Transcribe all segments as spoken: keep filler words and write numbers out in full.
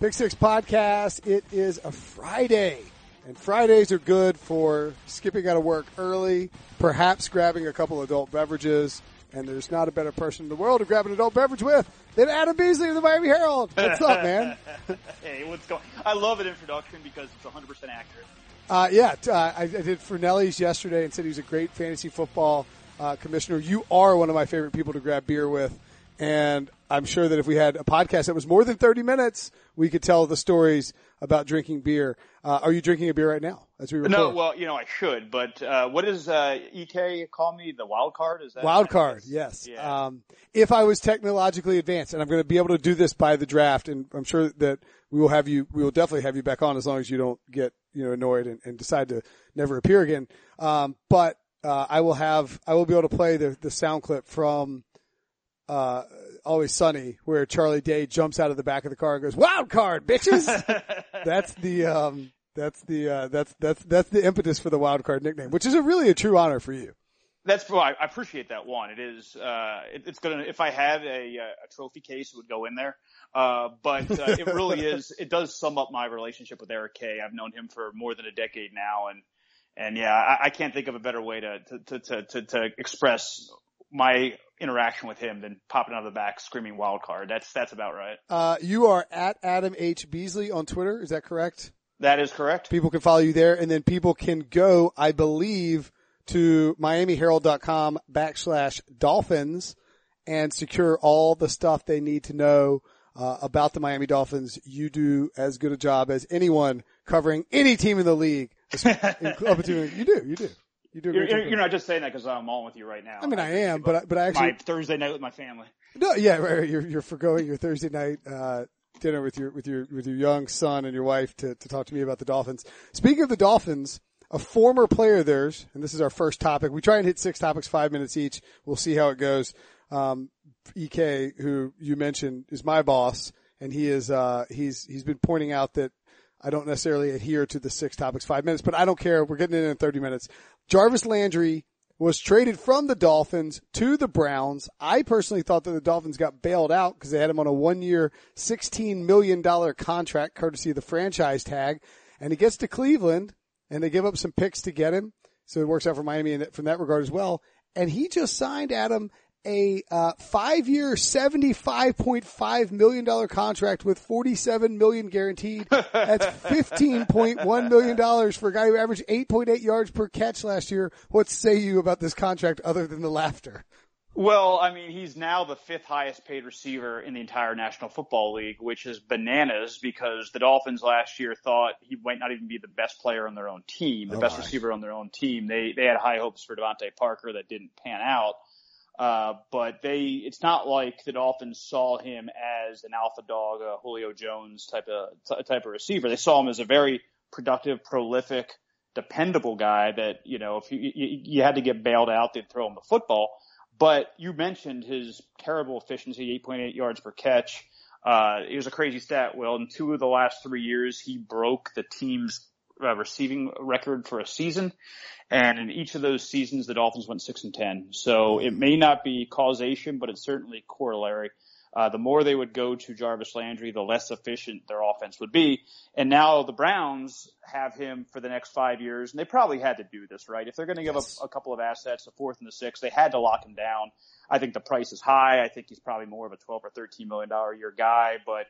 Pick Six Podcast. It is a Friday, and Fridays are good for skipping out of work early, perhaps grabbing a couple adult beverages, and there's not a better person in the world to grab an adult beverage with than Adam Beasley of the Miami Herald. What's up, man? Hey, what's going on? I love an introduction because it's one hundred percent accurate. Uh, yeah, t- uh, I, I did Fernelli's yesterday and said he was a great fantasy football uh, commissioner. You are one of my favorite people to grab beer with. And I'm sure that if we had a podcast that was more than thirty minutes, we could tell the stories about drinking beer. Uh, are you drinking a beer right now as we record? No, well, you know, I should, but uh, what does uh, E K call me? The wild card? Is that wild card? Yes. Yeah. Um, if I was technologically advanced, and I'm going to be able to do this by the draft, and I'm sure that we will have you, we will definitely have you back on as long as you don't get, you know, annoyed and, and decide to never appear again. Um, but uh, I will have, I will be able to play the, the sound clip from Uh, Always Sunny, where Charlie Day jumps out of the back of the car and goes, "Wild card, bitches!" That's the, um, that's the, uh, that's, that's, that's the impetus for the wild card nickname, which is a really a true honor for you. That's well, I appreciate that one. It is, uh, it, it's gonna, if I had a, a trophy case, it would go in there. Uh, but uh, it really is, it does sum up my relationship with Eric Kay. I've known him for more than a decade now. And, and yeah, I, I can't think of a better way to, to, to, to, to, to express my interaction with him than popping out of the back screaming wild card. That's, that's about right. Uh, you are at Adam H. Beasley on Twitter. Is that correct? That is correct. People can follow you there, and then people can go, I believe, to miamiherald.com backslash dolphins and secure all the stuff they need to know, uh, about the Miami Dolphins. You do as good a job as anyone covering any team in the league. You do, you do. You do a great you're, you're not just saying that because I'm on with you right now. I mean, I, I am, but I, but I actually my Thursday night with my family. No, yeah, right. You're you're forgoing your Thursday night uh, dinner with your with your with your young son and your wife to to talk to me about the Dolphins. Speaking of the Dolphins, a former player of theirs, and this is our first topic. We try and hit six topics, five minutes each. We'll see how it goes. Um, E K, who you mentioned, is my boss, and he is uh, he's he's been pointing out that I don't necessarily adhere to the six topics, five minutes, but I don't care. We're getting it in thirty minutes. Jarvis Landry was traded from the Dolphins to the Browns. I personally thought that the Dolphins got bailed out because they had him on a one-year, sixteen million dollars contract, courtesy of the franchise tag. And he gets to Cleveland, and they give up some picks to get him. So it works out for Miami in that, from that regard as well. And he just signed, Adam, a uh, five-year, seventy-five point five million dollars contract with forty-seven million dollars guaranteed. That's fifteen point one million dollars for a guy who averaged eight point eight yards per catch last year. What say you about this contract other than the laughter? Well, I mean, he's now the fifth highest paid receiver in the entire National Football League, which is bananas because the Dolphins last year thought he might not even be the best player on their own team, the oh best my. receiver on their own team. They, they had high hopes for DeVante Parker that didn't pan out. Uh, but they, it's not like the Dolphins saw him as an alpha dog, a Julio Jones type of, t- type of receiver. They saw him as a very productive, prolific, dependable guy that, you know, if you, you, you had to get bailed out, they'd throw him the football. But you mentioned his terrible efficiency, eight point eight yards per catch. Uh, it was a crazy stat, Will. In two of the last three years, he broke the team's Uh, receiving record for a season, and in each of those seasons the Dolphins went six and ten. So it may not be causation, but it's certainly corollary. Uh, the more they would go to Jarvis Landry, the less efficient their offense would be. And now the Browns have him for the next five years, and they probably had to do this, right? If they're going to give yes. up a couple of assets, the fourth and the sixth, they had to lock him down. I think the price is high. I think he's probably more of a twelve or thirteen million dollars a year guy, but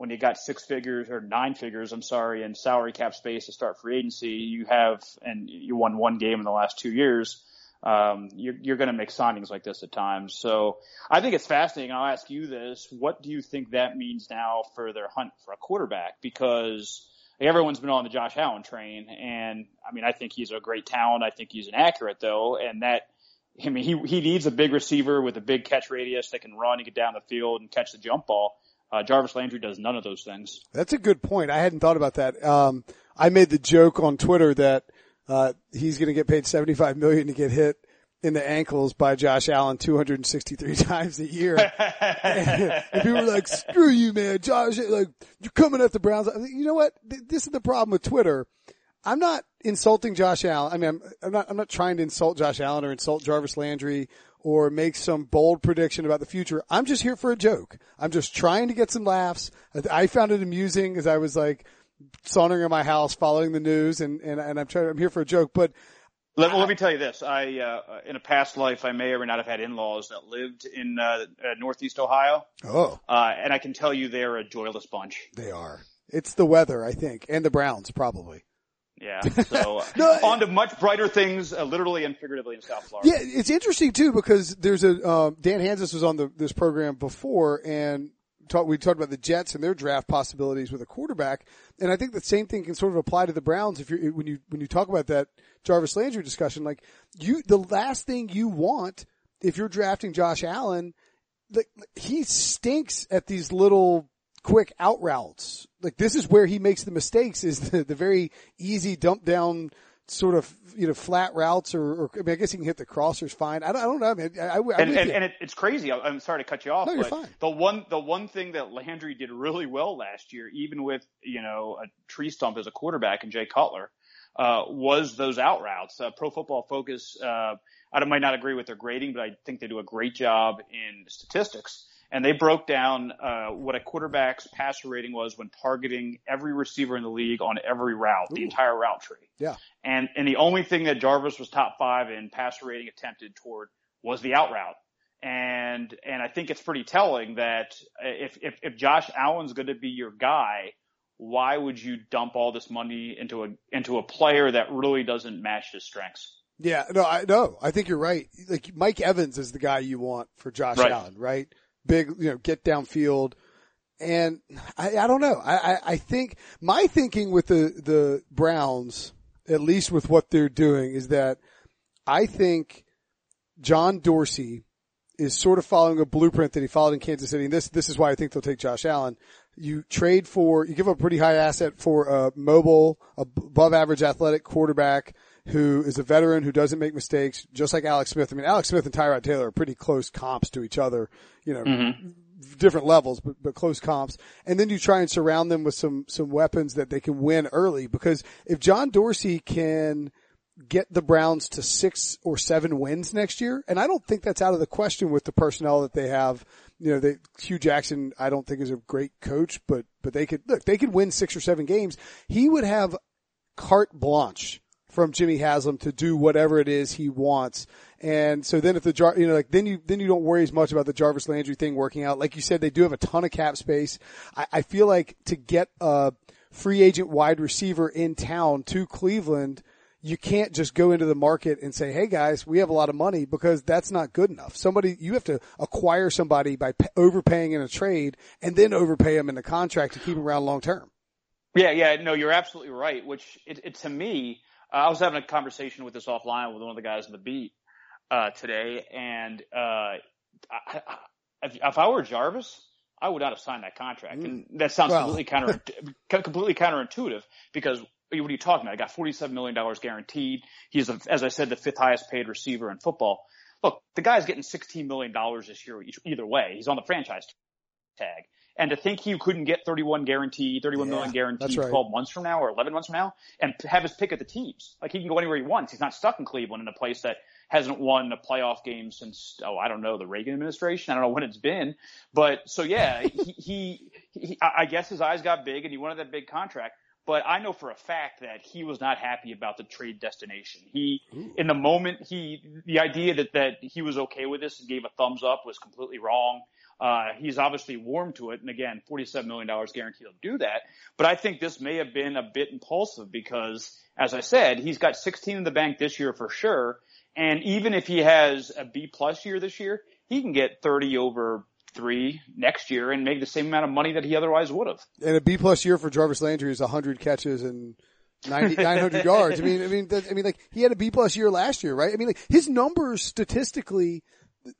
when you got six figures or nine figures, I'm sorry, in salary cap space to start free agency, you have, and you won one game in the last two years. Um, you're, you're going to make signings like this at times. So I think it's fascinating. I'll ask you this. What do you think that means now for their hunt for a quarterback? Because everyone's been on the Josh Allen train. And I mean, I think he's a great talent. I think he's inaccurate though. And that, I mean, he, he needs a big receiver with a big catch radius that can run and get down the field and catch the jump ball. Uh, Jarvis Landry does none of those things. That's a good point. I hadn't thought about that. Um, I made the joke on Twitter that, uh, he's going to get paid seventy-five million dollars to get hit in the ankles by Josh Allen two hundred sixty-three times a year. And people were like, screw you, man. Josh, like, you're coming at the Browns. I mean, you know what? This is the problem with Twitter. I'm not insulting Josh Allen. I mean, I'm, I'm not, I'm not trying to insult Josh Allen or insult Jarvis Landry or make some bold prediction about the future. I'm just here for a joke. I'm just trying to get some laughs. I found it amusing as I was like sauntering in my house following the news, and, and, and I'm trying, I'm here for a joke, but Let, well, let me tell you this. I, uh, in a past life, I may or may not have had in-laws that lived in uh, Northeast Ohio. Oh. Uh, and I can tell you they're a joyless bunch. They are. It's the weather, I think, and the Browns, probably. Yeah. So no, on to much brighter things, uh, literally and figuratively in South Florida. Yeah, it's interesting, too, because there's a uh, – Dan Hansis was on the, this program before, and talk, we talked about the Jets and their draft possibilities with a quarterback. And I think the same thing can sort of apply to the Browns if you when you when you talk about that – Jarvis Landry discussion, like you, the last thing you want if you're drafting Josh Allen, like he stinks at these little quick out routes. Like this is where he makes the mistakes is the, the very easy dump down sort of, you know, flat routes or, or I mean, I guess he can hit the crossers fine. I don't, I don't know, man. I, I, and and, and it, it's crazy. I'm sorry to cut you off. No, you're but fine. The one, the one thing that Landry did really well last year, even with, you know, a tree stump as a quarterback and Jay Cutler, Uh, was those out routes. Uh, Pro Football Focus, uh, I might not agree with their grading, but I think they do a great job in statistics. And they broke down, uh, what a quarterback's passer rating was when targeting every receiver in the league on every route, Ooh. the entire route tree. Yeah. And, and the only thing that Jarvis was top five in passer rating attempted toward was the out route. And, and I think it's pretty telling that if, if, if Josh Allen's going to be your guy, why would you dump all this money into a into a player that really doesn't match his strengths? Yeah, no, I no, I think you're right. Like Mike Evans is the guy you want for Josh right. Allen, right? Big, you know, get downfield. And I, I don't know. I, I, I think my thinking with the the Browns, at least with what they're doing, is that I think John Dorsey is sort of following a blueprint that he followed in Kansas City. And this this is why I think they'll take Josh Allen. You trade for, you give up a pretty high asset for a mobile, above average athletic quarterback who is a veteran who doesn't make mistakes, just like Alex Smith. I mean, Alex Smith and Tyrod Taylor are pretty close comps to each other, you know, mm-hmm. different levels, but, but close comps. And then you try and surround them with some, some weapons that they can win early, because if John Dorsey can get the Browns to six or seven wins next year, and I don't think that's out of the question with the personnel that they have. You know, they, Hugh Jackson, I don't think is a great coach, but, but they could, look, they could win six or seven games. He would have carte blanche from Jimmy Haslam to do whatever it is he wants. And so then if the Jar, you know, like then you, then you don't worry as much about the Jarvis Landry thing working out. Like you said, they do have a ton of cap space. I, I feel like to get a free agent wide receiver in town to Cleveland, you can't just go into the market and say, hey, guys, we have a lot of money, because that's not good enough. Somebody, you have to acquire somebody by p- overpaying in a trade and then overpay them in the contract to keep them around long term. Yeah, yeah. No, you're absolutely right, which it, it to me, uh, I was having a conversation with this offline with one of the guys on the beat uh, today. And uh, I, I, if, if I were Jarvis, I would not have signed that contract. Mm. And that sounds well. completely, counter, completely counterintuitive, because – what are you talking about? I got forty-seven million dollars guaranteed. He's, as I said, the fifth highest paid receiver in football. Look, the guy's getting sixteen million dollars this year either way. He's on the franchise tag. And to think he couldn't get thirty-one guaranteed, thirty-one yeah, million guaranteed right. twelve months from now or eleven months from now, and have his pick at the teams. Like he can go anywhere he wants. He's not stuck in Cleveland, in a place that hasn't won a playoff game since, oh, I don't know, the Reagan administration. I don't know when it's been. But so, yeah, he, he, he, I guess his eyes got big and he wanted that big contract. But I know for a fact that he was not happy about the trade destination. He, Ooh. in the moment, he, the idea that, that he was okay with this and gave a thumbs up was completely wrong. Uh, he's obviously warm to it. And again, forty-seven million dollars guaranteed he'll do that. But I think this may have been a bit impulsive because, as I said, he's got sixteen in the bank this year for sure. And even if he has a B plus year this year, he can get thirty over three next year and make the same amount of money that he otherwise would have. And a B plus year for Jarvis Landry is one hundred catches and ninety nine hundred yards. I mean, I mean, that, I mean, like he had a B plus year last year, right? I mean, like his numbers statistically,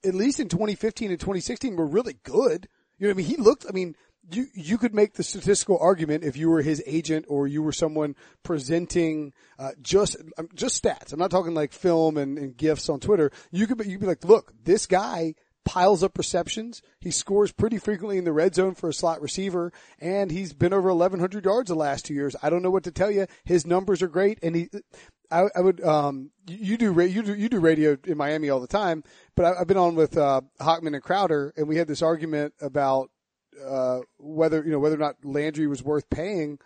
at least in twenty fifteen and twenty sixteen, were really good. You know, what I mean, he looked. I mean, you you could make the statistical argument if you were his agent or you were someone presenting uh, just um, just stats. I'm not talking like film and, and GIFs on Twitter. You could you'd be like, look, this guy piles up receptions. He scores pretty frequently in the red zone for a slot receiver, and he's been over eleven hundred yards the last two years. I don't know what to tell you. His numbers are great, and he, I, I would um you do you do you do radio in Miami all the time, but I, I've been on with uh, Hockman and Crowder, and we had this argument about uh whether you know whether or not Landry was worth paying,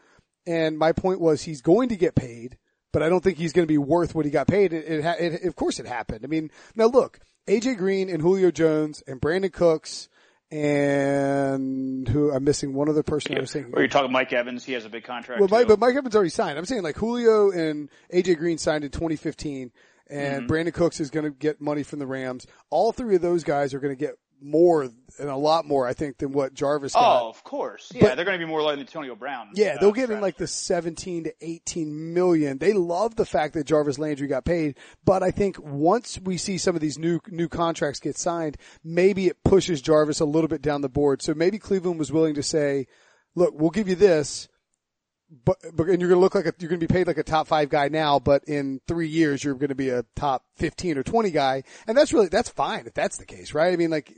and my point was he's going to get paid, but I don't think he's going to be worth what he got paid. It, it, it of course it happened. I mean, now look, A J Green and Julio Jones and Brandon Cooks. And who I'm missing one other person. Yeah. I was saying, or you're talking Mike Evans. He has a big contract. Well, Mike, but Mike Evans already signed. I'm saying like Julio and A J Green signed in twenty fifteen, and mm-hmm. Brandon Cooks is going to get money from the Rams. All three of those guys are going to get more and a lot more, I think, than what Jarvis got. Oh, of course. Yeah, but, they're going to be more like Antonio Brown. Yeah, they'll get in like the seventeen to eighteen million. They love the fact that Jarvis Landry got paid, but I think once we see some of these new, new contracts get signed, maybe it pushes Jarvis a little bit down the board. So maybe Cleveland was willing to say, look, we'll give you this, but, but and you're going to look like a, you're going to be paid like a top five guy now, but in three years, you're going to be a top fifteen or twenty guy. And that's really, that's fine if that's the case, right? I mean, like,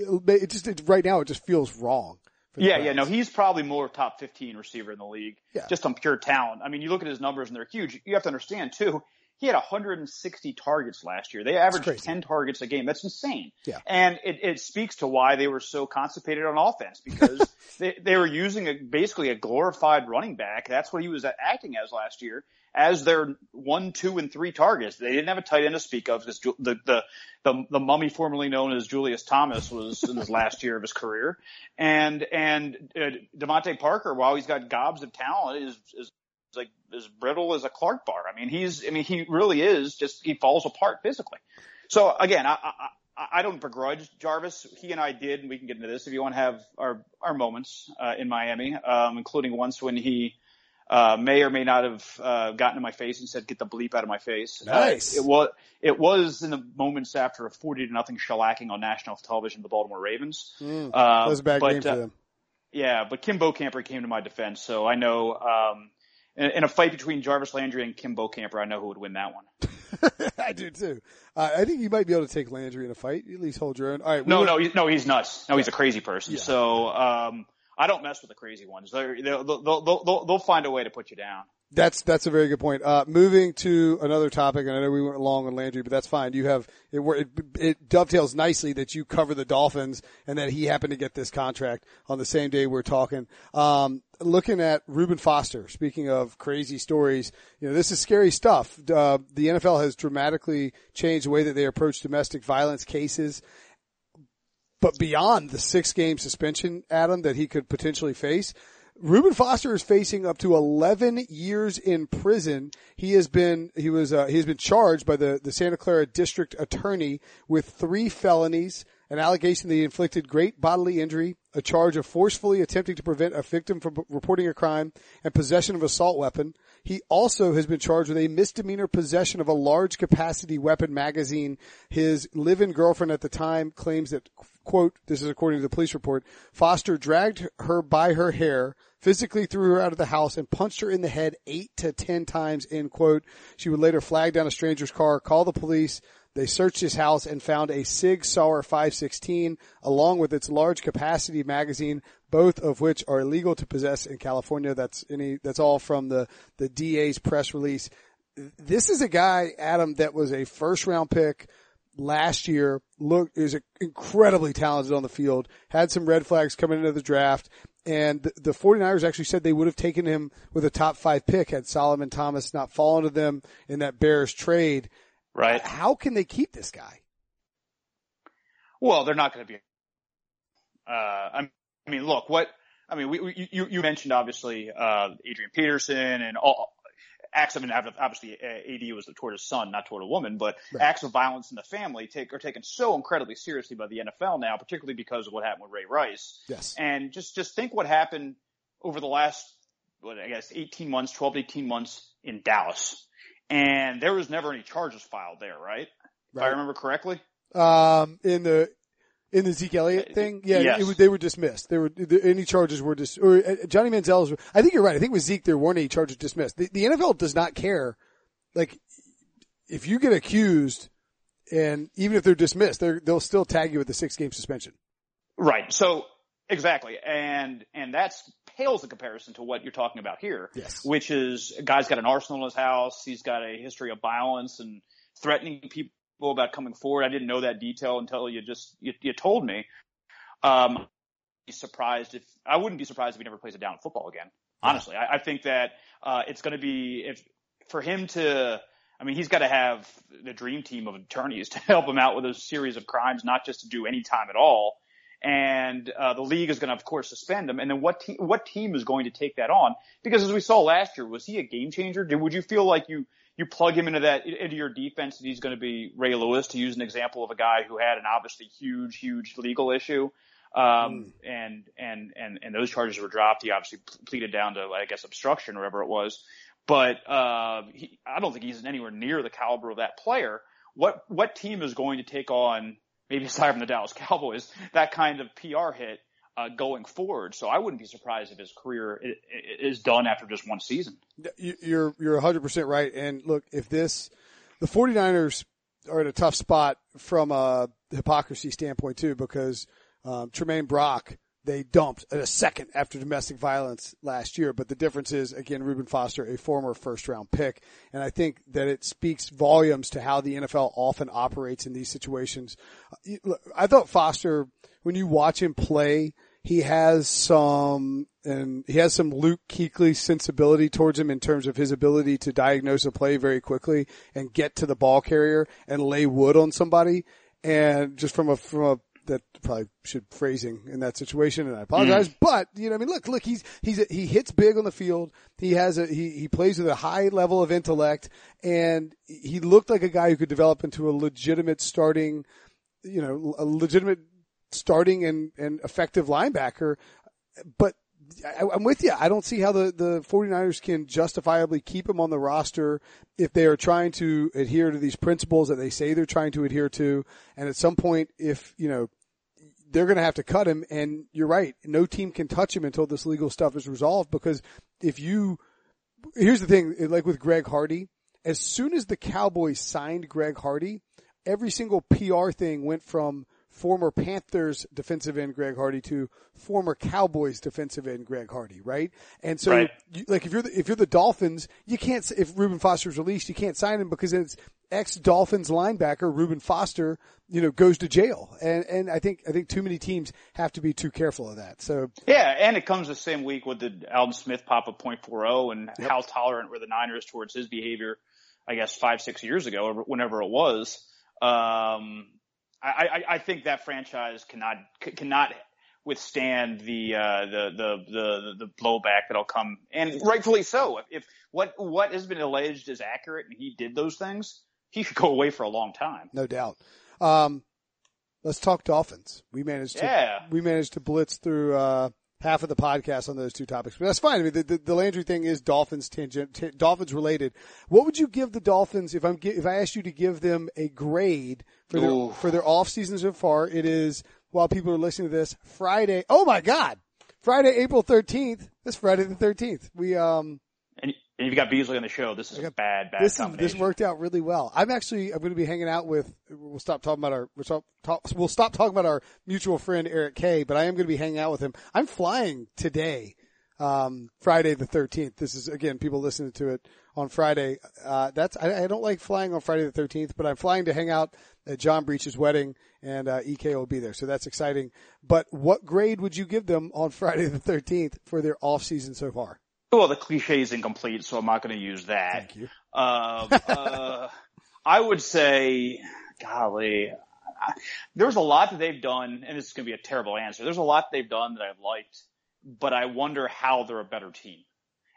It just it, right now, it just feels wrong. For the yeah, Browns. yeah, no, he's probably more top fifteen receiver in the league, yeah. just on pure talent. I mean, you look at his numbers and they're huge. You have to understand too, he had one hundred sixty targets last year. They averaged ten targets a game. That's insane. Yeah, and it, it speaks to why they were so constipated on offense because they they were using a, basically a glorified running back. That's what he was acting as last year. As their one, two, and three targets. They didn't have a tight end to speak of because the, the, the, the mummy formerly known as Julius Thomas was in his last year of his career. And, and uh, DeVante Parker, while he's got gobs of talent, is, is like as brittle as a Clark bar. I mean, he's, I mean, he really is just, he falls apart physically. So again, I, I, I don't begrudge Jarvis. He and I did, and we can get into this if you want to have our, our moments, uh, in Miami, um, including once when he, Uh, may or may not have, uh, gotten in my face and said, get the bleep out of my face. Nice. Uh, it was, it was in the moments after a forty to nothing shellacking on national television, the Baltimore Ravens. Mm, uh, that was a bad but, game for uh, them. Yeah, but Kim Bo Camper came to my defense. So I know, um, in, in a fight between Jarvis Landry and Kim Bo Camper, I know who would win that one. I do too. Uh, I think you might be able to take Landry in a fight. At least hold your own. All right. We no, were... no, he's, no, he's nuts. No, he's a crazy person. Yeah. So, um, I don't mess with the crazy ones. They're, they'll, they'll, they'll, they'll find a way to put you down. That's, that's a very good point. Uh, moving to another topic, and I know we went long on Landry, but that's fine. You have, it, it, it dovetails nicely that you cover the Dolphins and that he happened to get this contract on the same day we're talking. Um, looking at Reuben Foster, speaking of crazy stories, you know, this is scary stuff. Uh, the N F L has dramatically changed the way that they approach domestic violence cases. But beyond the six-game suspension, Adam, that he could potentially face, Reuben Foster is facing up to eleven years in prison. He has been he was uh, he has been charged by the the Santa Clara District Attorney with three felonies: an allegation that he inflicted great bodily injury, a charge of forcefully attempting to prevent a victim from reporting a crime, and possession of an assault weapon. He also has been charged with a misdemeanor possession of a large-capacity weapon magazine. His live-in girlfriend at the time claims that, quote, this is according to the police report, Foster dragged her by her hair, physically threw her out of the house, and punched her in the head eight to ten times, end quote. She would later flag down a stranger's car, call the police. They searched his house and found a Sig Sauer five sixteen along with its large capacity magazine, both of which are illegal to possess in California. That's any, that's all from the, the D A's press release. This is a guy, Adam, that was a first round pick last year. Look, is incredibly talented on the field, had some red flags coming into the draft. And the 49ers actually said they would have taken him with a top five pick had Solomon Thomas not fallen to them in that Bears trade. Right. How can they keep this guy? Well, they're not going to be. Uh, I mean, look, what I mean, we, we, you, you mentioned obviously uh, Adrian Peterson and all acts of obviously A D was toward his son, not toward a woman, but right. acts of violence in the family take are taken so incredibly seriously by the N F L now, particularly because of what happened with Ray Rice. Yes, and just just think what happened over the last, what I guess, eighteen months, twelve to eighteen months in Dallas. And there was never any charges filed there, right? Right. If I remember correctly. Um, in the, in the Zeke Elliott thing? Yeah. Yes. It, it, they were dismissed. There were, the, any charges were dis, or uh, Johnny Manziel's, I think you're right. I think with Zeke, there weren't any charges dismissed. The, the N F L does not care. Like, if you get accused and even if they're dismissed, they're, they'll still tag you with a six game suspension. Right. So Exactly. And and that's pales in comparison to what you're talking about here, yes. which is a guy's got an arsenal in his house. He's got a history of violence and threatening people about coming forward. I didn't know that detail until you just you, you told me. Um, be surprised if I wouldn't be surprised if he never plays a down in football again. Honestly, I, I think that uh, it's going to be if for him to. I mean, he's got to have the dream team of attorneys to help him out with a series of crimes, not just to do any time at all. And uh, the league is going to, of course, suspend him. And then what te- what team is going to take that on? Because as we saw last year, was he a game changer? Did, would you feel like you you plug him into that into your defense and he's going to be Ray Lewis, to use an example of a guy who had an obviously huge, huge legal issue? Um, mm. and, and, and, and those charges were dropped. He obviously pleaded down to, I guess, obstruction or whatever it was. But, uh, he, I don't think he's anywhere near the caliber of that player. What, what team is going to take on, maybe aside from the Dallas Cowboys, that kind of P R hit, uh, going forward? So I wouldn't be surprised if his career is done after just one season. You're, you're one hundred percent right. And look, if this, the 49ers are in a tough spot from a hypocrisy standpoint too, because Um, Tremaine Brock, they dumped at a second after domestic violence last year. But the difference is, again, Reuben Foster, a former first-round pick. And I think that it speaks volumes to how the N F L often operates in these situations. I thought Foster, when you watch him play, he has some and he has some Luke Kuechly sensibility towards him in terms of his ability to diagnose a play very quickly and get to the ball carrier and lay wood on somebody. And just from a from a that probably should phrasing in that situation, and I apologize, mm. but you know, I mean, look, look, he's, he's, a, he hits big on the field. He has a, he, he plays with a high level of intellect, and he looked like a guy who could develop into a legitimate starting, you know, a legitimate starting and, and effective linebacker. But I, I'm with you. I don't see how the, the 49ers can justifiably keep him on the roster if they are trying to adhere to these principles that they say they're trying to adhere to. And at some point, if, you know, they're going to have to cut him, and you're right. No team can touch him until this legal stuff is resolved, because if you – here's the thing, like with Greg Hardy, as soon as the Cowboys signed Greg Hardy, every single P R thing went from former Panthers defensive end Greg Hardy to former Cowboys defensive end Greg Hardy, right? And so, right. You, like, if you're the, if you're the Dolphins, you can't – if Reuben Foster's released, you can't sign him because it's – ex-Dolphins linebacker Reuben Foster, you know, goes to jail. And, and I think, I think too many teams have to be too careful of that. So. Yeah. And it comes the same week with the Alden Smith pop of point four oh and yep. how tolerant were the Niners towards his behavior, I guess, five, six years ago or whenever it was. Um, I, I, I think that franchise cannot, cannot withstand the, uh, the, the, the, the blowback that'll come. And rightfully so. If, if what, what has been alleged is accurate and he did those things, he could go away for a long time. No doubt. Um, let's talk Dolphins. We managed to, yeah. we managed to blitz through, uh, half of the podcast on those two topics, but that's fine. I mean, the, the, the Landry thing is Dolphins tangent, t- Dolphins related. What would you give the Dolphins if I'm, if I asked you to give them a grade for their, Ooh. for their off season so far? It is, while people are listening to this, Friday. Oh my God. Friday, April thirteenth. This Friday the thirteenth. We, um, And you've got Beasley on the show. This is got, a bad, bad this combination. Is, this worked out really well. I'm actually, I'm going to be hanging out with, we'll stop talking about our, we'll stop, talk, we'll stop talking about our mutual friend, Eric Kay, but I am going to be hanging out with him. I'm flying today, um, Friday the thirteenth. This is, again, people listening to it on Friday. Uh, that's, I, I don't like flying on Friday the thirteenth, but I'm flying to hang out at John Breach's wedding, and, uh, E K will be there. So that's exciting. But what grade would you give them on Friday the thirteenth for their off season so far? Well, the cliche is incomplete, so I'm not going to use that. Thank you. Uh, uh, I would say, golly, I, there's a lot that they've done, and this is going to be a terrible answer. There's a lot they've done that I've liked, but I wonder how they're a better team.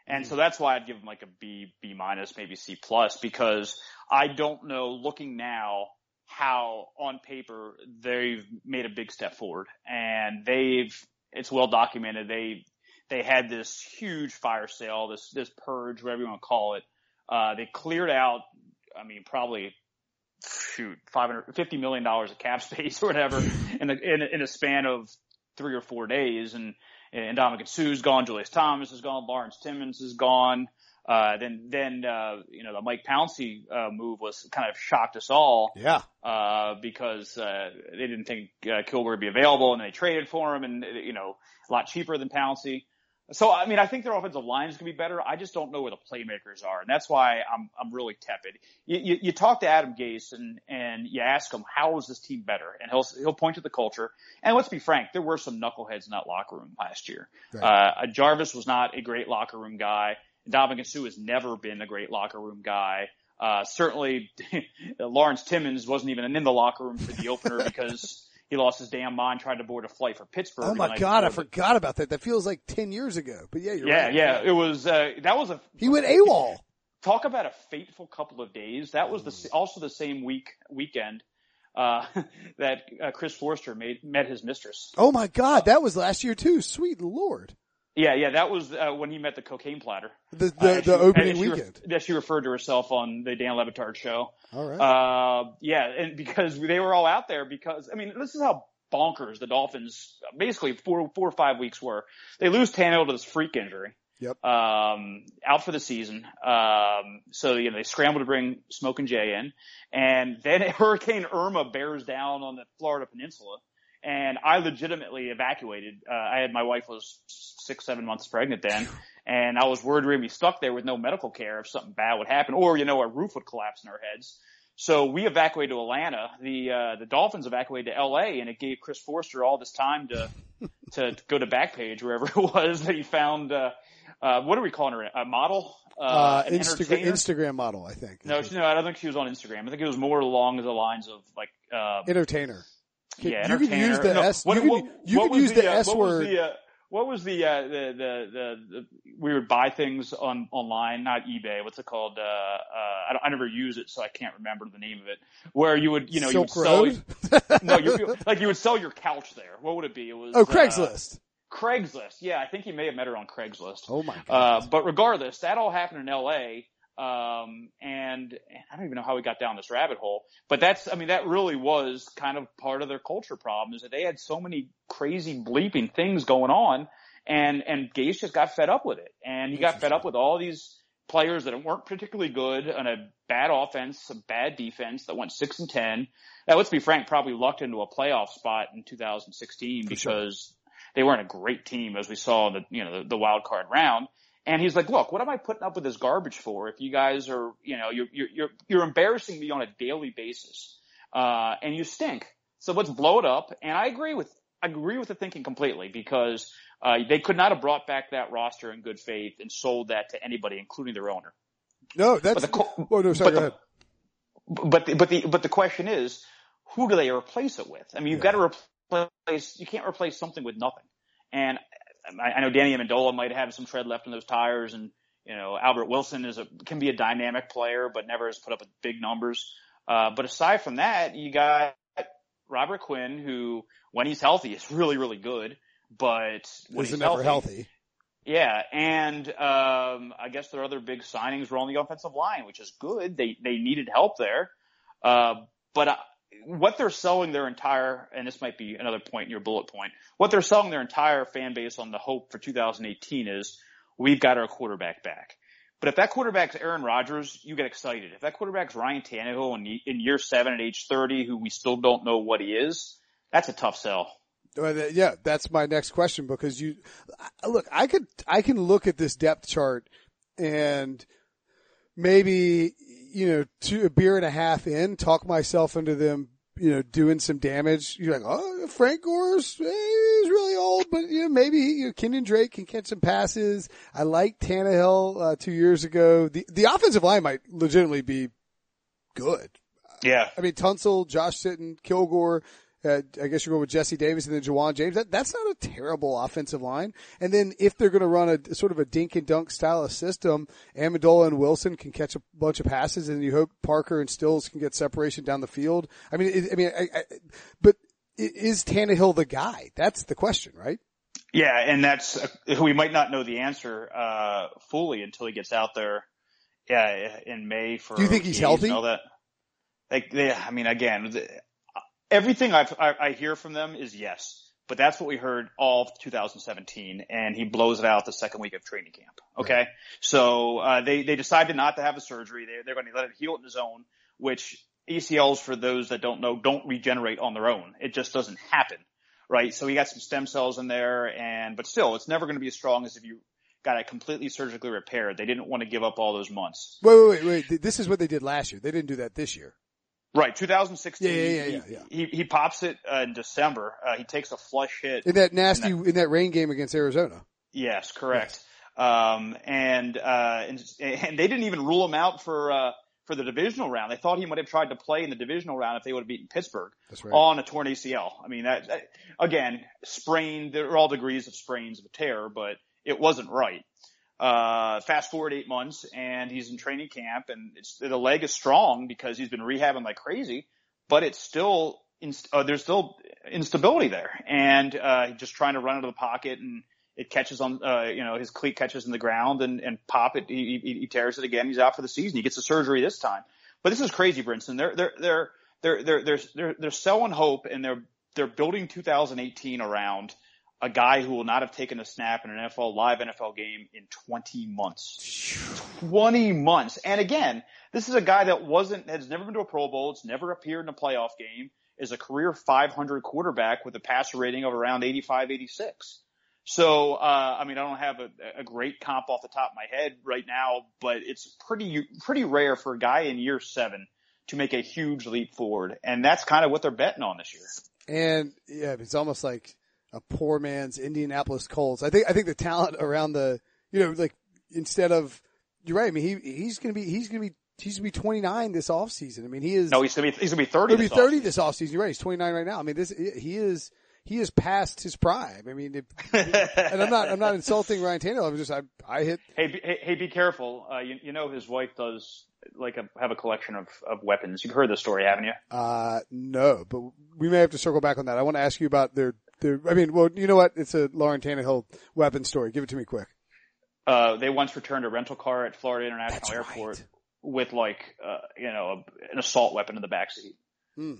And mm-hmm. so that's why I'd give them like a B, B minus, maybe C plus, because I don't know, looking now, how on paper they've made a big step forward. And they've – it's well documented. They They had this huge fire sale, this this purge, whatever you want to call it. Uh, they cleared out, I mean, probably shoot, five hundred fifty million dollars of cap space or whatever in a, in, a, in a span of three or four days. And and Dominican Sue's gone, Julius Thomas is gone, Lawrence Timmons is gone. Uh, then, then, uh, you know, the Mike Pouncey, uh, move was kind of shocked us all. Yeah. Uh, because, uh, they didn't think, uh, Kilgore would be available, and they traded for him, and, you know, a lot cheaper than Pouncey. So, I mean, I think their offensive line is going to be better. I just don't know where the playmakers are. And that's why I'm, I'm really tepid. You, you, you talk to Adam Gase and, and you ask him, how is this team better? And he'll, he'll point to the culture. And let's be frank, there were some knuckleheads in that locker room last year. Right. Uh, Jarvis was not a great locker room guy. Dominican Sue has never been a great locker room guy. Uh, certainly Lawrence Timmons wasn't even in the locker room for the opener because he lost his damn mind trying to board a flight for Pittsburgh. Oh my God, I forgot about that. That feels like ten years ago. But yeah, you're yeah, right. Yeah, yeah. It was, uh, that was a, he went AWOL. Talk about a fateful couple of days. That was the, also the same week, weekend, uh, that uh, Chris Forster made, met his mistress. Oh my God. That was last year too. Sweet Lord. Yeah, yeah, that was uh, when he met the cocaine platter. The the, uh, the she, opening weekend. Re- that she referred to herself on the Dan Le Batard show. All right. Uh, yeah, and because they were all out there because, I mean, this is how bonkers the Dolphins basically four, four or five weeks were. They lose Tannehill to this freak injury. Yep. Um, out for the season. Um, so, you know, they scramble to bring Smoke and Jay in. And then Hurricane Irma bears down on the Florida Peninsula. And I legitimately evacuated. Uh, I had, my wife was six, seven months pregnant then. And I was worried we would be stuck there with no medical care if something bad would happen, or, you know, a roof would collapse in our heads. So we evacuated to Atlanta. The, uh, the Dolphins evacuated to L A, and it gave Chris Forster all this time to, to go to Backpage, wherever it was that he found, uh, uh, what are we calling her? A model? Uh, uh an Instagram, Instagram model, I think. No, she, no, I don't think she was on Instagram. I think it was more along the lines of like, uh, entertainer. Yeah, you can use the no, S. What, you can, what, you can use the, the uh, S what word. Was the, uh, what was the, uh, the, the the the we would buy things on online, not eBay. What's it called? Uh, uh, I, don't, I never use it, so I can't remember the name of it. Where you would, you know, Silk you would sell. Road? No, you, you, like you would sell your couch there. What would it be? It was oh, Craigslist. Uh, Craigslist. Yeah, I think you may have met her on Craigslist. Oh my God. Uh, but regardless, that all happened in L A. Um, and, and I don't even know how we got down this rabbit hole, but that's, I mean, that really was kind of part of their culture problem, is that they had so many crazy bleeping things going on, and, and Gase just got fed up with it. And he got fed up with all these players that weren't particularly good on a bad offense, a bad defense that went six and ten. Now, let's be frank, probably lucked into a playoff spot in two thousand sixteen because they weren't a great team, as we saw in the, you know, the, the wild card round. And he's like, look, what am I putting up with this garbage for? If you guys are, you know, you're, you're, you're embarrassing me on a daily basis. Uh, and you stink. So let's blow it up. And I agree with, I agree with the thinking completely, because, uh, they could not have brought back that roster in good faith and sold that to anybody, including their owner. No, that's, but the, oh, no, sorry, but, go ahead. The, but the, but the, but the question is, who do they replace it with? I mean, you've yeah. got to replace, you can't replace something with nothing. And, I know Danny Amendola might have some tread left in those tires, and, you know, Albert Wilson is a, can be a dynamic player, but never has put up big numbers. Uh, but aside from that, you got Robert Quinn, who, when he's healthy, is really, really good, but when he's never healthy. Yeah. And, um, I guess their other big signings were on the offensive line, which is good. They, they needed help there. Uh, but I, What they're selling their entire, and this might be another point in your bullet point, what they're selling their entire fan base on the hope for two thousand eighteen is, we've got our quarterback back. But if that quarterback's Aaron Rodgers, you get excited. If that quarterback's Ryan Tannehill in, in year seven at age thirty, who we still don't know what he is, that's a tough sell. Yeah, that's my next question, because you, look, I could, I can look at this depth chart and maybe, you know, two, a beer and a half in, talk myself into them, you know, doing some damage. You're like, oh, Frank Gore's, eh, he's really old, but, you know, maybe, you know, Kenyon Drake can catch some passes. I like Tannehill, uh, two years ago. The, the offensive line might legitimately be good. Yeah. I mean, Tunsil, Josh Sitton, Kilgore, uh, I guess you're going with Jesse Davis and then Jawan James. That, that's not a terrible offensive line. And then if they're going to run a sort of a dink and dunk style of system, Amendola and Wilson can catch a bunch of passes, and you hope Parker and Stills can get separation down the field. I mean, it, I mean, I, I, but is Tannehill the guy? That's the question, right? Yeah. And that's, uh, we might not know the answer, uh, fully until he gets out there. Yeah. In May for, do you think he's healthy? All that. Like, they, I mean, again, the, everything I've, I, I hear from them is yes, But that's what we heard all of two thousand seventeen, and he blows it out the second week of training camp. Okay, right. so uh, they they decided not to have a surgery. They, they're going to let it heal on its own, which A C Ls, for those that don't know, don't regenerate on their own. It just doesn't happen, right? So he got some stem cells in there, and but still, it's never going to be as strong as if you got it completely surgically repaired. They didn't want to give up all those months. Wait, wait, wait, wait. This is what they did last year. They didn't do that this year. Right, two thousand sixteen. Yeah, yeah, yeah, yeah. He, he he pops it uh, in December. Uh, he takes a flush hit in that nasty in that, in that rain game against Arizona. Yes, correct. Yes. Um, and uh, and and they didn't even rule him out for uh for the divisional round. They thought he might have tried to play in the divisional round if they would have beaten Pittsburgh. That's right. On a torn A C L. I mean that, that again, sprained. There are all degrees of sprains of tear, but it wasn't right. Uh, fast forward eight months and he's in training camp and it's, the leg is strong because he's been rehabbing like crazy, but it's still, inst- uh, there's still instability there and, uh, just trying to run out of the pocket and it catches on, uh, you know, his cleat catches in the ground and, and pop it. He, he, he tears it again. He's out for the season. He gets a surgery this time, but this is crazy, Brinson. They're, they're, they're, they're, they're, they're, they're, they're selling hope and they're, they're building two thousand eighteen around a guy who will not have taken a snap in an N F L live N F L game in twenty months. twenty months. And again, this is a guy that wasn't, has never been to a Pro Bowl. It's never appeared in a playoff game, is a career five hundred quarterback with a passer rating of around eighty-five, eighty-six. So, uh, I mean, I don't have a, a great comp off the top of my head right now, but it's pretty, pretty rare for a guy in year seven to make a huge leap forward. And that's kind of what they're betting on this year. And yeah, it's almost like a poor man's Indianapolis Colts. I think, I think the talent around the, you know, like instead of, you're right. I mean, he, he's going to be, he's going to be, he's going to be twenty-nine this offseason. I mean, he is. No, he's going to be, he's going to be thirty. He'll be thirty this offseason. You're right. He's twenty-nine right now. I mean, this, he is, he is past his prime. I mean, if, and I'm not, I'm not insulting Ryan Tannehill. I was just, I, I hit. Hey, be, hey, hey, be careful. Uh, you, you know, his wife does like a, have a collection of, of weapons. You've heard this story, haven't you? Uh, no, but we may have to circle back on that. I want to ask you about their, I mean, well, you know what? It's a Lauren Tannehill weapon story. Give it to me quick. Uh, they once returned a rental car at Florida International That's Airport right. with like, uh, you know, a, an assault weapon in the backseat. Hmm.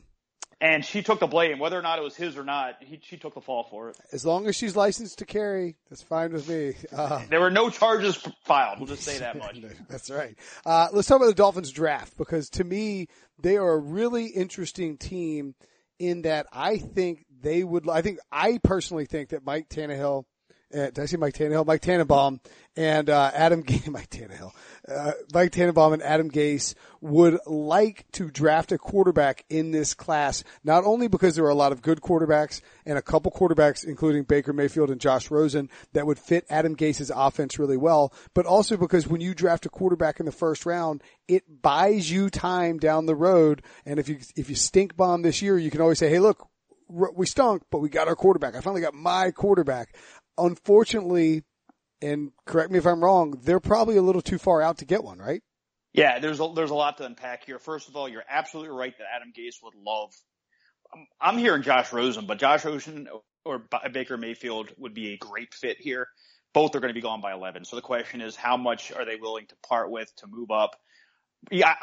And she took the blame, whether or not it was his or not. He, she took the fall for it. As long as she's licensed to carry, that's fine with me. Uh, there were no charges filed. We'll just say that much. That's right. Uh, let's talk about the Dolphins draft because to me, they are a really interesting team in that I think they would, I think, I personally think that Mike Tannehill, uh, did I say Mike Tannehill? Mike Tannenbaum and, uh, Adam Gase, Mike Tannehill, uh, Mike Tannenbaum and Adam Gase would like to draft a quarterback in this class, not only because there are a lot of good quarterbacks and a couple quarterbacks, including Baker Mayfield and Josh Rosen, that would fit Adam Gase's offense really well, but also because when you draft a quarterback in the first round, it buys you time down the road. And if you, if you stink bomb this year, you can always say, hey, look, we stunk, but we got our quarterback. I finally got my quarterback. Unfortunately, and correct me if I'm wrong, they're probably a little too far out to get one, right? Yeah, there's a, there's a lot to unpack here. First of all, you're absolutely right that Adam Gase would love – I'm hearing Josh Rosen, but Josh Rosen or Baker Mayfield would be a great fit here. Both are going to be gone by eleven. So the question is how much are they willing to part with to move up? Yeah,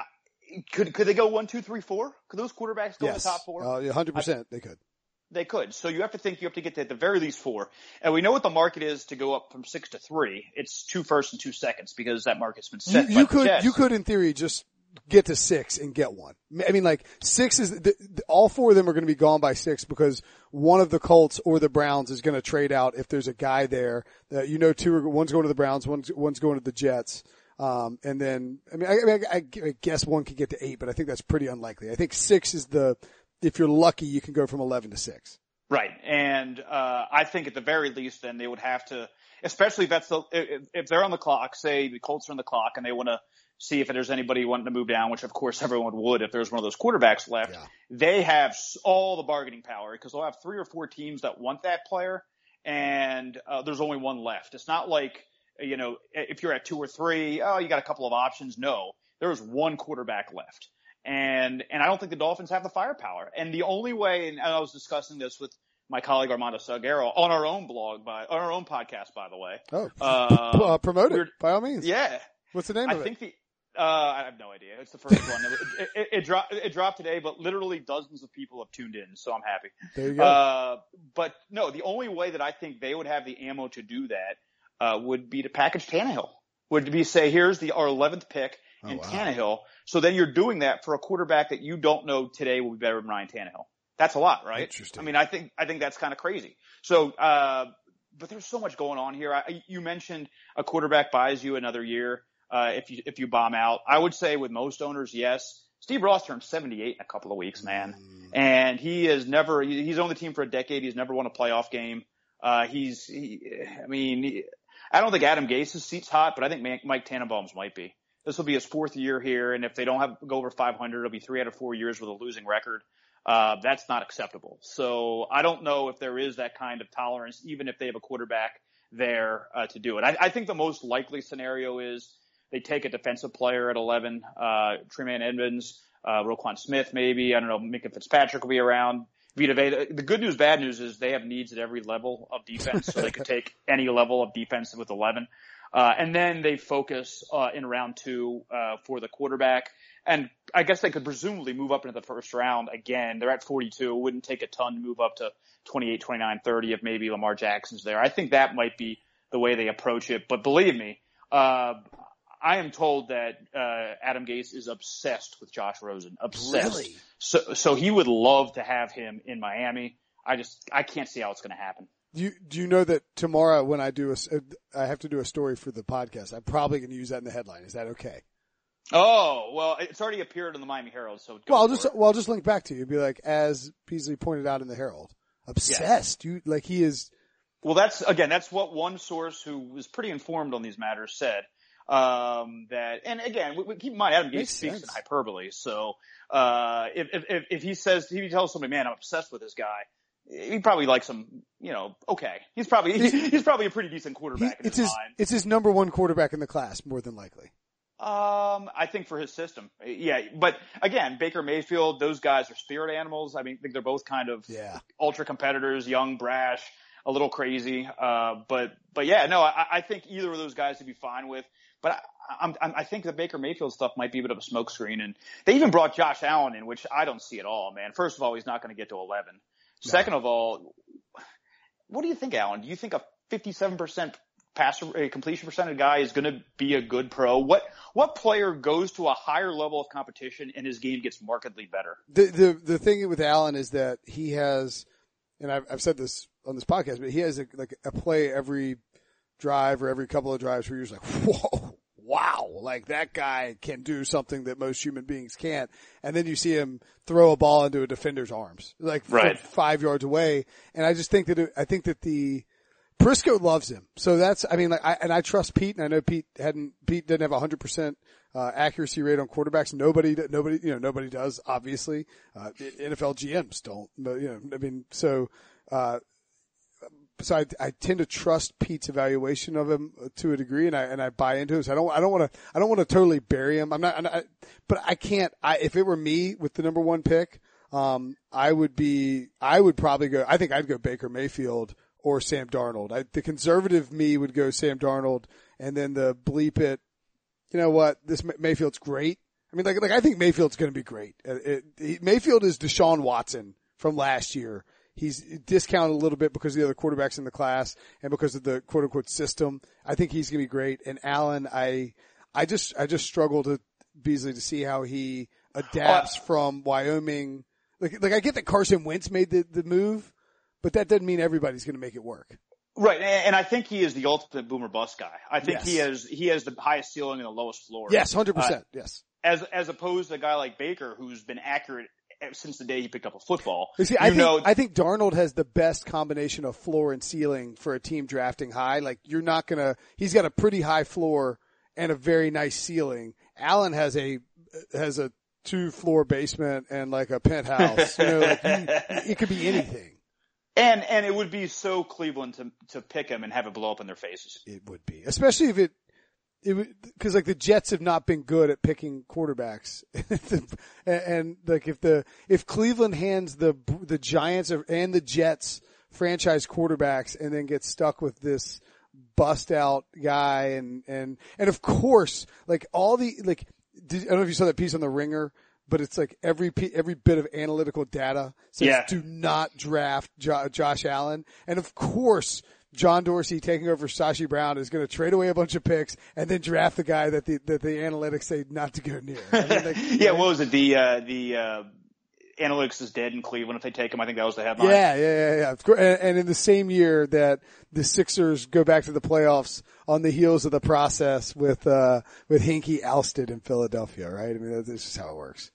could could they go one, two, three, four? Could those quarterbacks go yes. to the top four? Uh, one hundred percent I, they could. They could. So you have to think you have to get to at the very least four. And we know what the market is to go up from six to three. It's two first and two seconds because that market's been set. You, you could, you could in theory just get to six and get one. I mean, like six is the, the, all four of them are going to be gone by six because one of the Colts or the Browns is going to trade out if there's a guy there that, you know, two are, one's going to the Browns, one's, one's going to the Jets. Um, and then, I mean, I, I, I guess one could get to eight, but I think that's pretty unlikely. I think six is the, if you're lucky, you can go from eleven to six. Right. And, uh, I think at the very least, then they would have to, especially if that's the, if, if they're on the clock, say the Colts are on the clock and they want to see if there's anybody wanting to move down, which of course everyone would if there's one of those quarterbacks left. Yeah. They have all the bargaining power because they'll have three or four teams that want that player and, uh, there's only one left. It's not like, you know, if you're at two or three, oh, you got a couple of options. No, there's one quarterback left. And, and I don't think the Dolphins have the firepower. And the only way, and I was discussing this with my colleague Armando Salguero on our own blog, by, on our own podcast, by the way. Oh, uh, promote it, by all means. Yeah. What's the name I of it? I think the, Uh, I have no idea. It's the first one. It, it, it dropped. It dropped today, but literally dozens of people have tuned in, so I'm happy. There you go. Uh, but no, the only way that I think they would have the ammo to do that uh, would be to package Tannehill. Would be say, here's the our eleventh pick oh, and wow. Tannehill. So then you're doing that for a quarterback that you don't know today will be better than Ryan Tannehill. That's a lot, right? Interesting. I mean, I think I think that's kind of crazy. So, uh, but there's so much going on here. I, you mentioned a quarterback buys you another year. Uh, if you, if you bomb out, I would say with most owners, yes. Steve Ross turned seventy-eight in a couple of weeks, man. Mm. And he has never, he's on the team for a decade. He's never won a playoff game. Uh, he's, he, I mean, he, I don't think Adam Gase's seat's hot, but I think Mike Tannenbaum's might be. This will be his fourth year here. And if they don't have go over five hundred, it'll be three out of four years with a losing record. Uh, that's not acceptable. So I don't know if there is that kind of tolerance, even if they have a quarterback there, uh, to do it. I, I think the most likely scenario is, they take a defensive player at eleven, uh, Tremaine Edmonds, uh, Roquan Smith, maybe. I don't know. Minka Fitzpatrick will be around. Vita Vea. The good news, bad news is they have needs at every level of defense. So they could take any level of defense with eleven. Uh, and then they focus, uh, in round two, uh, for the quarterback. And I guess they could presumably move up into the first round again. They're at forty-two. It wouldn't take a ton to move up to twenty-eight, twenty-nine, thirty if maybe Lamar Jackson's there. I think that might be the way they approach it. But believe me, uh, I am told that uh Adam Gase is obsessed with Josh Rosen. Obsessed. Really? So so he would love to have him in Miami. I just I can't see how it's going to happen. Do you, do you know that tomorrow when I do a I have to do a story for the podcast. I'm probably going to use that in the headline. Is that okay? Oh, well, it's already appeared in the Miami Herald, so go Well, I'll just it. well, I'll just link back to you. It'd be like, as Beasley pointed out in the Herald. Obsessed. Yeah. You like he is Well, that's again, that's what one source who was pretty informed on these matters said. Um, that, and again, we, we keep in mind, Adam Gase speaks in hyperbole. So, uh, if, if, if he says, he tells somebody, man, I'm obsessed with this guy, he probably likes him, you know, okay. He's probably, he's, he's probably a pretty decent quarterback. He, in it's his, his mind. It's his number one quarterback in the class, more than likely. Um, I think for his system. Yeah. But again, Baker Mayfield, those guys are spirit animals. I mean, I think they're both kind of yeah. ultra competitors, young, brash, a little crazy. Uh, but, but yeah, no, I, I think either of those guys would be fine with. But I, I'm, I think the Baker Mayfield stuff might be a bit of a smokescreen. And they even brought Josh Allen in, which I don't see at all, man. First of all, he's not going to get to eleven. No. Second of all, what do you think, Allen? Do you think a fifty-seven percent pass completion percentage guy is going to be a good pro? What what player goes to a higher level of competition and his game gets markedly better? The the, the thing with Allen is that he has, and I've, I've said this on this podcast, but he has a, like a play every drive or every couple of drives where you're just like, whoa. Wow, like that guy can do something that most human beings can't. And then you see him throw a ball into a defender's arms, like right. five yards away. And I just think that, it, I think that the Briscoe loves him. So that's, I mean, like, I, and I trust Pete, and I know Pete hadn't, Pete didn't have a hundred percent, uh, accuracy rate on quarterbacks. Nobody, nobody, you know, nobody does, obviously. Uh, N F L G Ms don't, but, you know, I mean, so, uh, So I, I tend to trust Pete's evaluation of him to a degree, and I and I buy into him. So I don't I don't want to I don't want to totally bury him. I'm not, I'm not, but I can't. I if it were me with the number one pick, um, I would be I would probably go. I think I'd go Baker Mayfield or Sam Darnold. I, the conservative me would go Sam Darnold, and then the bleep it. You know what? This Mayfield's great. I mean, like like I think Mayfield's going to be great. It, it, Mayfield is Deshaun Watson from last year. He's discounted a little bit because of the other quarterbacks in the class and because of the quote unquote system. I think he's going to be great. And Allen, I, I just, I just struggle to Beasley to see how he adapts uh, from Wyoming. Like, like I get that Carson Wentz made the, the move, but that doesn't mean everybody's going to make it work. Right. And I think he is the ultimate boomer bust guy. I think yes. he has, he has the highest ceiling and the lowest floor. Yes. one hundred percent. Uh, yes. As, as opposed to a guy like Baker, who's been accurate since the day he picked up a football. You see, I, you think, know, I think Darnold has the best combination of floor and ceiling for a team drafting high. Like you're not going to – he's got a pretty high floor and a very nice ceiling. Allen has a has a two-floor basement and like a penthouse. You know, like he, it could be anything. And and it would be so Cleveland to to pick him and have it blow up in their faces. It would be. Especially if it – because like the Jets have not been good at picking quarterbacks, and, and like if the if Cleveland hands the the Giants and the Jets franchise quarterbacks and then gets stuck with this bust out guy, and and and of course like all the like did, I don't know if you saw that piece on The Ringer, but it's like every every bit of analytical data says yeah. do not draft Jo- Josh Allen. And of course, John Dorsey taking over Sashi Brown is going to trade away a bunch of picks and then draft the guy that the that the analytics say not to go near. I mean, like, yeah, what was it? The uh, the uh, analytics is dead in Cleveland if they take him. I think that was the headline. Yeah, yeah, yeah. yeah. And, and in the same year that the Sixers go back to the playoffs on the heels of the process with uh, with Hinkie ousted in Philadelphia, right? I mean, that's, that's just how it works.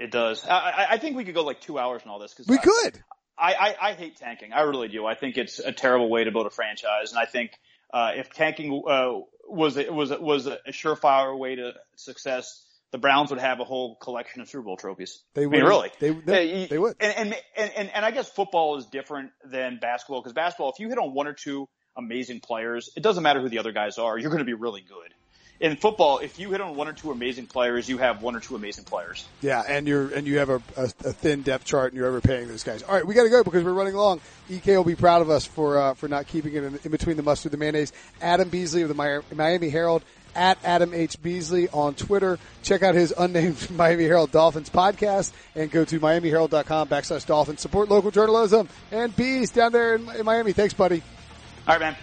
It does. I, I think we could go like two hours and all this. Cause we I, could. I, I, I hate tanking. I really do. I think it's a terrible way to build a franchise. And I think, uh, if tanking, uh, was it, was it, was a surefire way to success, the Browns would have a whole collection of Super Bowl trophies. They would. I mean, really. They, they, they would. And, and, and, and I guess football is different than basketball, because basketball, if you hit on one or two amazing players, it doesn't matter who the other guys are. You're going to be really good. In football, if you hit on one or two amazing players, you have one or two amazing players. Yeah, and you're and you have a, a, a thin depth chart, and you're overpaying those guys. All right, we got to go because we're running long. E K will be proud of us for uh, for not keeping it in, in between the mustard and the mayonnaise. Adam Beasley of the Miami Herald, at Adam H. Beasley on Twitter. Check out his unnamed Miami Herald Dolphins podcast and go to miamiherald.com backslash Dolphins. Support local journalism and bees down there in, in Miami. Thanks, buddy. All right, man.